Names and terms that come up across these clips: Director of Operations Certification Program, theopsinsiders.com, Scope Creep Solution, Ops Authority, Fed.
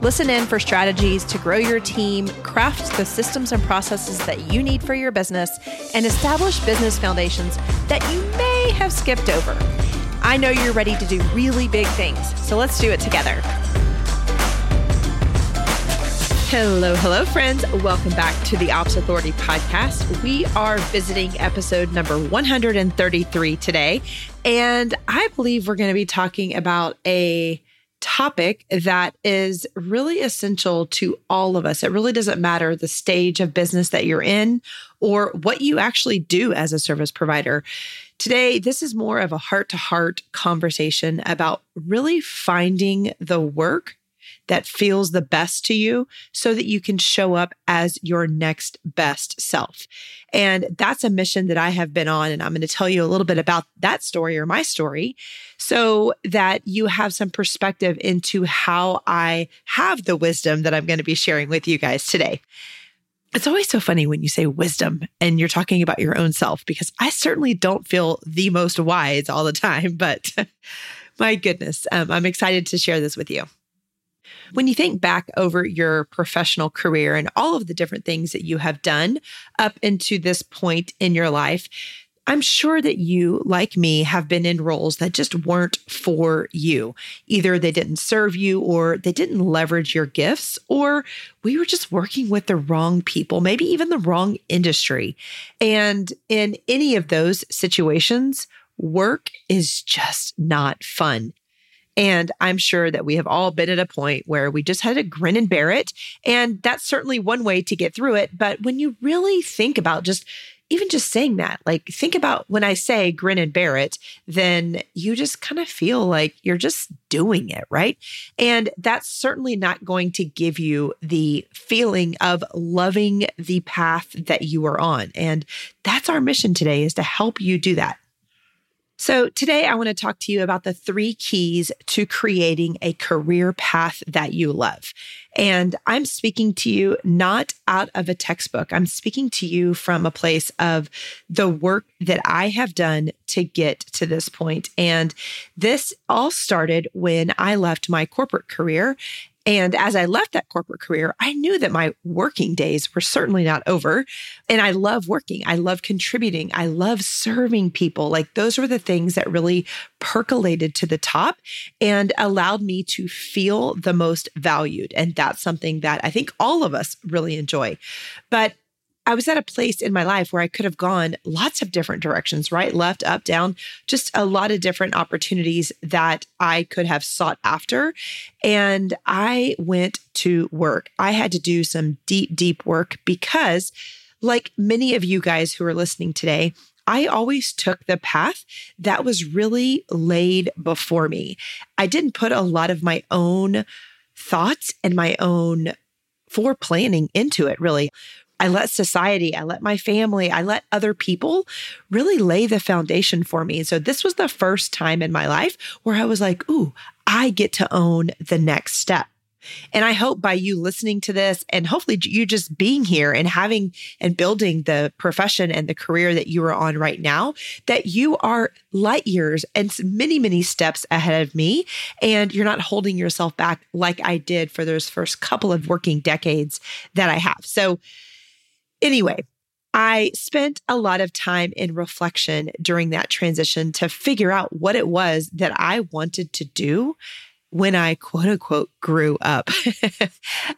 Listen in for strategies to grow your team, craft the systems and processes that you need for your business, and establish business foundations that you may have skipped over. I know you're ready to do really big things, so let's do it together. Hello, friends. Welcome back to the Ops Authority Podcast. We are visiting episode number 133 today, and I believe we're going to be talking about a topic that is really essential to all of us. It really doesn't matter the stage of business that you're in or what you actually do as a service provider. Today, this is more of a heart-to-heart conversation about really finding the work that feels the best to you so that you can show up as your next best self. And that's a mission that I have been on, and I'm going to tell you a little bit about that story or my story so that you have some perspective into how I have the wisdom that I'm going to be sharing with you guys today. It's always so funny when you say wisdom and you're talking about your own self, because I certainly don't feel the most wise all the time, but my goodness, I'm excited to share this with you. When you think back over your professional career and all of the different things that you have done up into this point in your life, I'm sure that you, like me, have been in roles that just weren't for you. Either they didn't serve you, or they didn't leverage your gifts, or we were just working with the wrong people, maybe even the wrong industry. And in any of those situations, work is just not fun. And I'm sure that we have all been at a point where we just had to grin and bear it. And that's certainly one way to get through it. But when you really think about just saying that, like, think about when I say grin and bear it, then you just kind of feel like you're just doing it, right? And that's certainly not going to give you the feeling of loving the path that you are on. And that's our mission today, is to help you do that. So today I want to talk to you about the 3 keys to creating a career path that you love. And I'm speaking to you not out of a textbook. I'm speaking to you from a place of the work that I have done to get to this point. And this all started when I left my corporate career. And as I left that corporate career, I knew that my working days were certainly not over. And I love working. I love contributing. I love serving people. Like, those were the things that really percolated to the top and allowed me to feel the most valued. And that's something that I think all of us really enjoy. But I was at a place in my life where I could have gone lots of different directions, right? Left, up, down, just a lot of different opportunities that I could have sought after. And I went to work. I had to do some deep, deep work because, like many of you guys who are listening today, I always took the path that was really laid before me. I didn't put a lot of my own thoughts and my own foreplanning into it, really. I let society, I let my family, I let other people really lay the foundation for me. And so this was the first time in my life where I was like, ooh, I get to own the next step. And I hope by you listening to this, and hopefully you just being here and having and building the profession and the career that you are on right now, that you are light years and many, many steps ahead of me. And you're not holding yourself back like I did for those first couple of working decades that I have. So anyway, I spent a lot of time in reflection during that transition to figure out what it was that I wanted to do when I, quote unquote, grew up.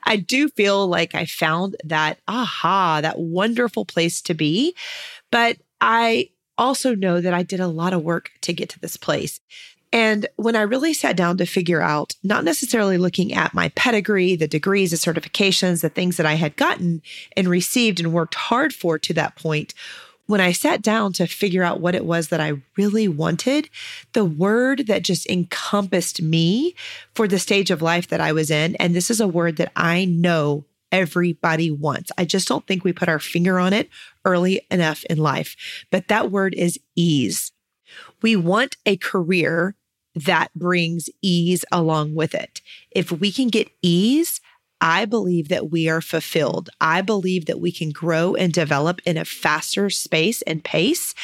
I do feel like I found that wonderful place to be, but I also know that I did a lot of work to get to this place. And when I really sat down to figure out, not necessarily looking at my pedigree, the degrees, the certifications, the things that I had gotten and received and worked hard for to that point, when I sat down to figure out what it was that I really wanted, the word that just encompassed me for the stage of life that I was in, and this is a word that I know everybody wants. I just don't think we put our finger on it early enough in life. But that word is ease. We want a career that brings ease along with it. If we can get ease, I believe that we are fulfilled. I believe that we can grow and develop in a faster space and pace,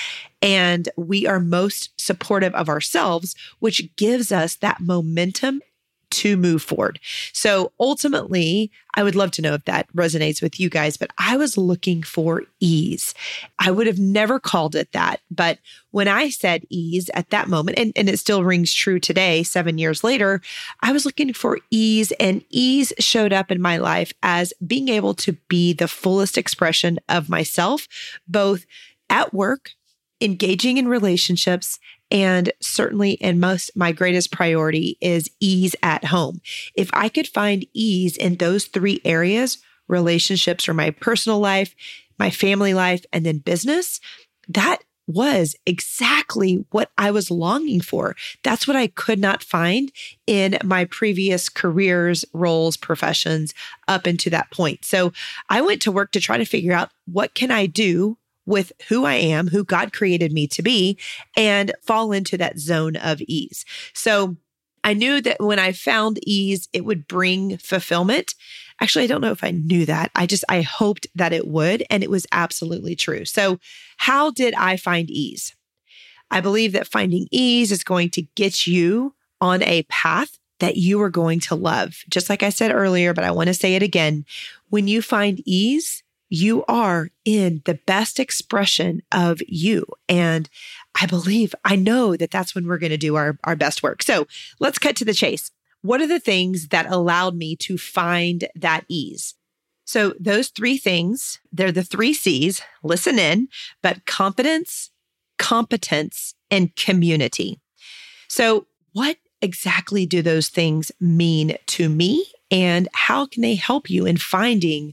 and we are most supportive of ourselves, which gives us that momentum to move forward. So ultimately, I would love to know if that resonates with you guys, but I was looking for ease. I would have never called it that. But when I said ease at that moment, and it still rings true today, 7 years later, I was looking for ease, and ease showed up in my life as being able to be the fullest expression of myself, both at work, engaging in relationships, and certainly, and most, my greatest priority is ease at home. If I could find ease in those three areas, relationships or my personal life, my family life, and then business, that was exactly what I was longing for. That's what I could not find in my previous careers, roles, professions up into that point. So I went to work to try to figure out what can I do with who I am, who God created me to be, and fall into that zone of ease. So I knew that when I found ease, it would bring fulfillment. Actually, I don't know if I knew that. I hoped that it would, and it was absolutely true. So how did I find ease? I believe that finding ease is going to get you on a path that you are going to love. Just like I said earlier, but I want to say it again. When you find ease, you are in the best expression of you. And I know that that's when we're going to do our best work. So let's cut to the chase. What are the things that allowed me to find that ease? So those three things, they're the three C's, listen in, but confidence, competence, and community. So what exactly do those things mean to me? And how can they help you in finding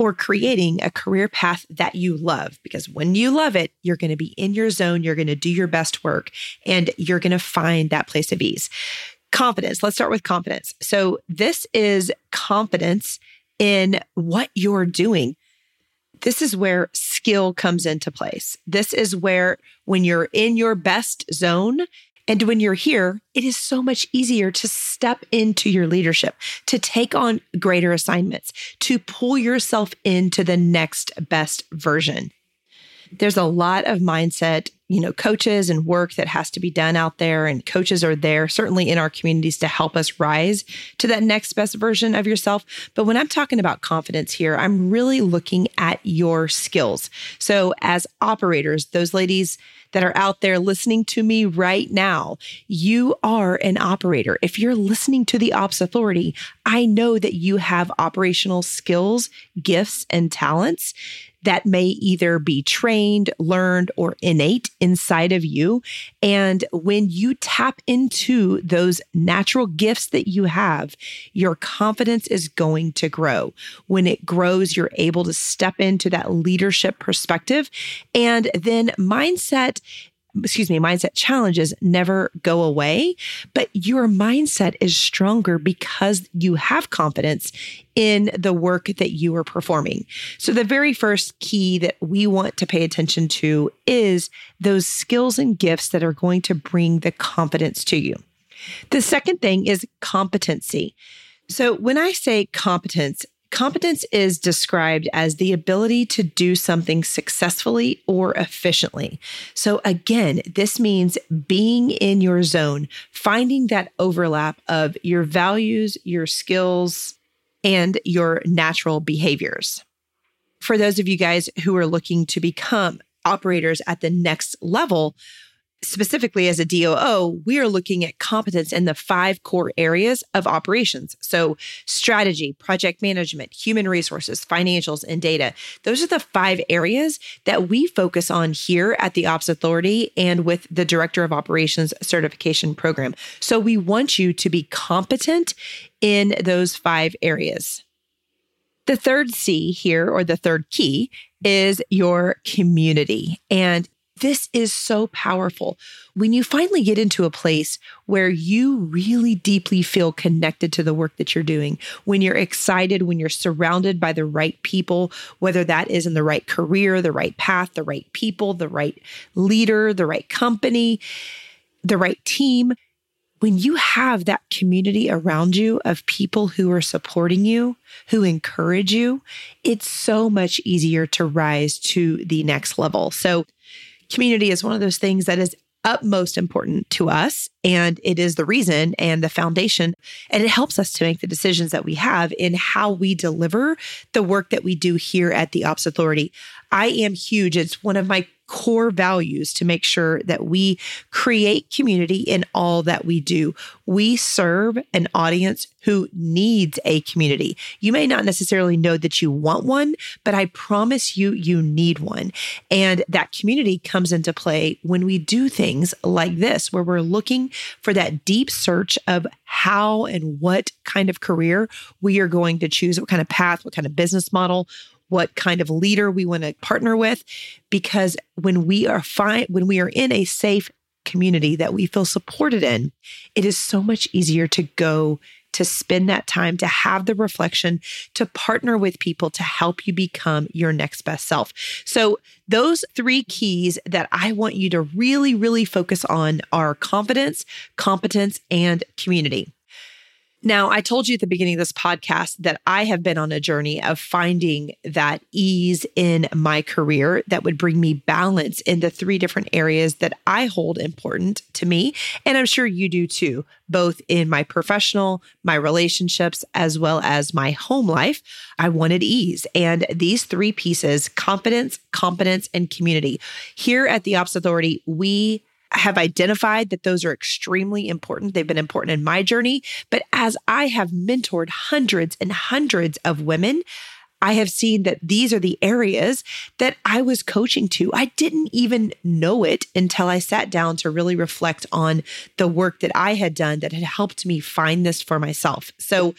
or creating a career path that you love? Because when you love it, you're going to be in your zone, you're going to do your best work, and you're going to find that place of ease. Confidence. Let's start with confidence. So this is confidence in what you're doing. This is where skill comes into place. This is where when you're in your best zone, and when you're here, it is so much easier to step into your leadership, to take on greater assignments, to pull yourself into the next best version. There's a lot of mindset, coaches and work that has to be done out there. And coaches are there, certainly in our communities, to help us rise to that next best version of yourself. But when I'm talking about confidence here, I'm really looking at your skills. So as operators, those ladies that are out there listening to me right now, you are an operator. If you're listening to the Ops Authority, I know that you have operational skills, gifts, and talents that may either be trained, learned, or innate inside of you. And when you tap into those natural gifts that you have, your confidence is going to grow. When it grows, you're able to step into that leadership perspective. And then mindset challenges never go away, but your mindset is stronger because you have confidence in the work that you are performing. So the very first key that we want to pay attention to is those skills and gifts that are going to bring the confidence to you. The second thing is competency. So when I say competence is described as the ability to do something successfully or efficiently. So again, this means being in your zone, finding that overlap of your values, your skills, and your natural behaviors. For those of you guys who are looking to become operators at the next level, specifically as a DOO, we are looking at competence in the 5 core areas of operations. So strategy, project management, human resources, financials, and data. Those are the 5 areas that we focus on here at the Ops Authority and with the Director of Operations Certification Program. So we want you to be competent in those 5 areas. The third C here, or the third key, is your community. And This is so powerful. When you finally get into a place where you really deeply feel connected to the work that you're doing, when you're excited, when you're surrounded by the right people, whether that is in the right career, the right path, the right people, the right leader, the right company, the right team, when you have that community around you of people who are supporting you, who encourage you, it's so much easier to rise to the next level. So community is one of those things that is utmost important to us, and it is the reason and the foundation, and it helps us to make the decisions that we have in how we deliver the work that we do here at the Ops Authority. I am huge. It's one of my core values to make sure that we create community in all that we do. We serve an audience who needs a community. You may not necessarily know that you want one, but I promise you, you need one. And that community comes into play when we do things like this, where we're looking for that deep search of how and what kind of career we are going to choose, what kind of path, what kind of business model, what kind of leader we want to partner with, because when we are in a safe community that we feel supported in, it is so much easier to go to spend that time, to have the reflection, to partner with people to help you become your next best self. So those three keys that I want you to really, really focus on are confidence, competence, and community. Now, I told you at the beginning of this podcast that I have been on a journey of finding that ease in my career that would bring me balance into three different areas that I hold important to me. And I'm sure you do too, both in my professional, my relationships, as well as my home life. I wanted ease. And these three pieces, confidence, competence, and community. Here at the Ops Authority, we have identified that those are extremely important. They've been important in my journey. But as I have mentored hundreds and hundreds of women, I have seen that these are the areas that I was coaching to. I didn't even know it until I sat down to really reflect on the work that I had done that had helped me find this for myself. So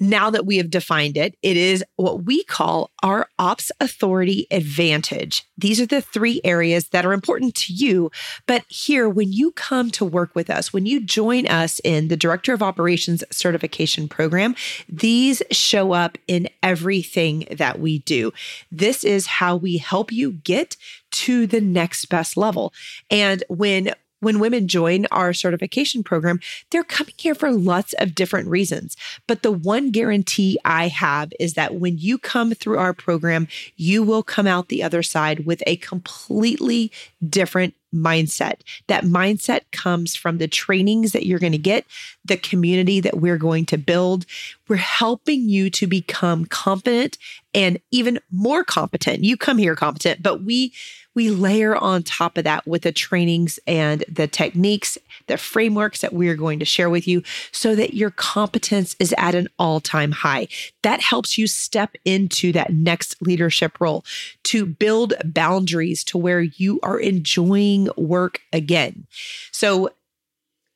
now that we have defined it, it is what we call our Ops Authority advantage. These are the three areas that are important to you. But here, when you come to work with us, when you join us in the Director of Operations Certification Program, these show up in everything that we do. This is how we help you get to the next best level. And when women join our certification program, they're coming here for lots of different reasons. But the one guarantee I have is that when you come through our program, you will come out the other side with a completely different mindset. That mindset comes from the trainings that you're going to get, the community that we're going to build. We're helping you to become confident and even more competent. You come here competent, but we layer on top of that with the trainings and the techniques, the frameworks that we're going to share with you so that your competence is at an all-time high. That helps you step into that next leadership role, to build boundaries to where you are enjoying work again. So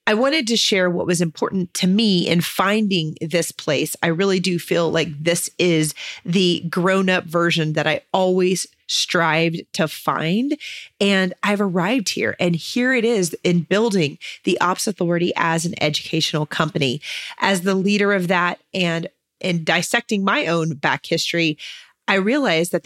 I wanted to share what was important to me in finding this place. I really do feel like this is the grown-up version that I always strived to find. And I've arrived here. And here it is in building the Ops Authority as an educational company. As the leader of that and dissecting my own back history, I realized that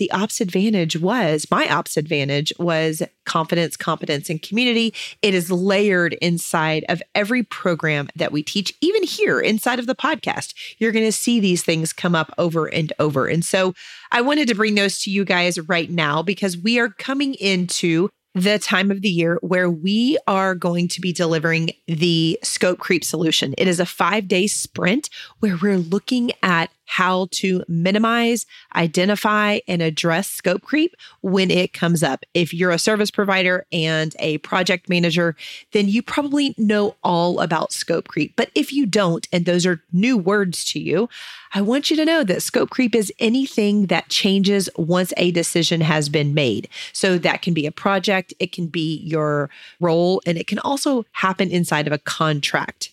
my ops advantage was confidence, competence, and community. It is layered inside of every program that we teach, even here inside of the podcast. You're going to see these things come up over and over. And so I wanted to bring those to you guys right now because we are coming into the time of the year where we are going to be delivering the Scope Creep Solution. It is a 5-day sprint where we're looking at how to minimize, identify, and address scope creep when it comes up. If you're a service provider and a project manager, then you probably know all about scope creep. But if you don't, and those are new words to you, I want you to know that scope creep is anything that changes once a decision has been made. So that can be a project, it can be your role, and it can also happen inside of a contract.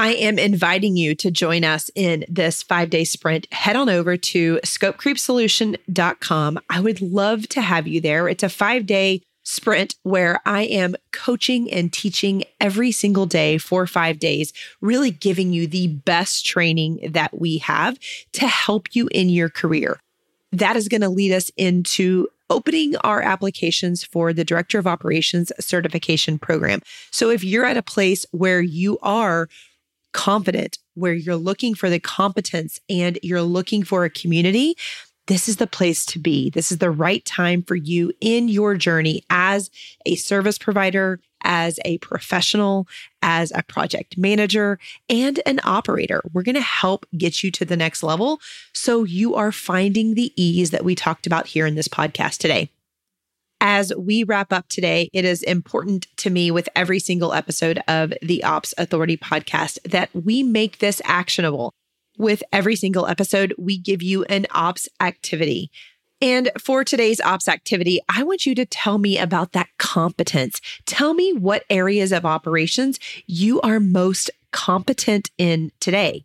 I am inviting you to join us in this 5-day sprint. Head on over to scopecreepsolution.com. I would love to have you there. It's a 5-day sprint where I am coaching and teaching every single day for 5 days, really giving you the best training that we have to help you in your career. That is going to lead us into opening our applications for the Director of Operations Certification Program. So if you're at a place where you are confident, where you're looking for the competence and you're looking for a community, this is the place to be. This is the right time for you in your journey as a service provider, as a professional, as a project manager, and an operator. We're going to help get you to the next level so you are finding the ease that we talked about here in this podcast today. As we wrap up today, it is important to me with every single episode of the Ops Authority podcast that we make this actionable. With every single episode, we give you an ops activity. And for today's ops activity, I want you to tell me about that competence. Tell me what areas of operations you are most competent in today.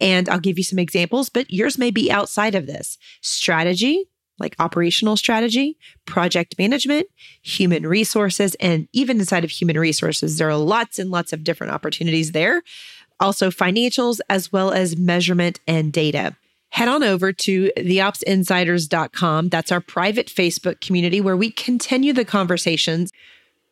And I'll give you some examples, but yours may be outside of this. Strategy, like operational strategy, project management, human resources, and even inside of human resources, there are lots and lots of different opportunities there. Also financials, as well as measurement and data. Head on over to theopsinsiders.com. That's our private Facebook community where we continue the conversations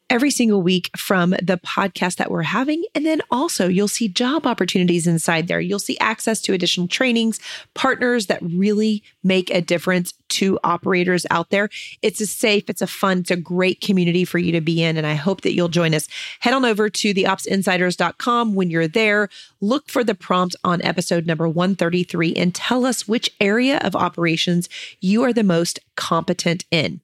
every single week from the podcast that we're having. And then also you'll see job opportunities inside there. You'll see access to additional trainings, partners that really make a difference to operators out there. It's a safe, it's a fun, it's a great community for you to be in. And I hope that you'll join us. Head on over to theopsinsiders.com. When you're there, look for the prompt on episode number 133 and tell us which area of operations you are the most competent in.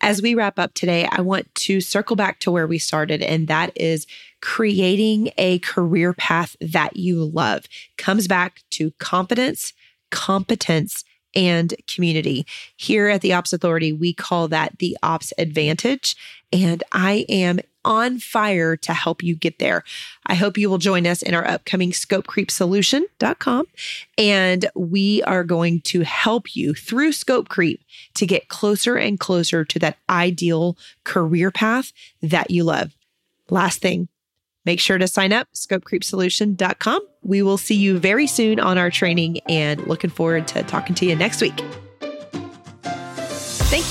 As we wrap up today, I want to circle back to where we started, and that is creating a career path that you love. Comes back to confidence, competence, and community. Here at the Ops Authority, we call that the Ops Advantage, and I am on fire to help you get there. I hope you will join us in our upcoming scopecreepsolution.com. And we are going to help you through Scope Creep to get closer and closer to that ideal career path that you love. Last thing, make sure to sign up, scopecreepsolution.com. We will see you very soon on our training and looking forward to talking to you next week. Thank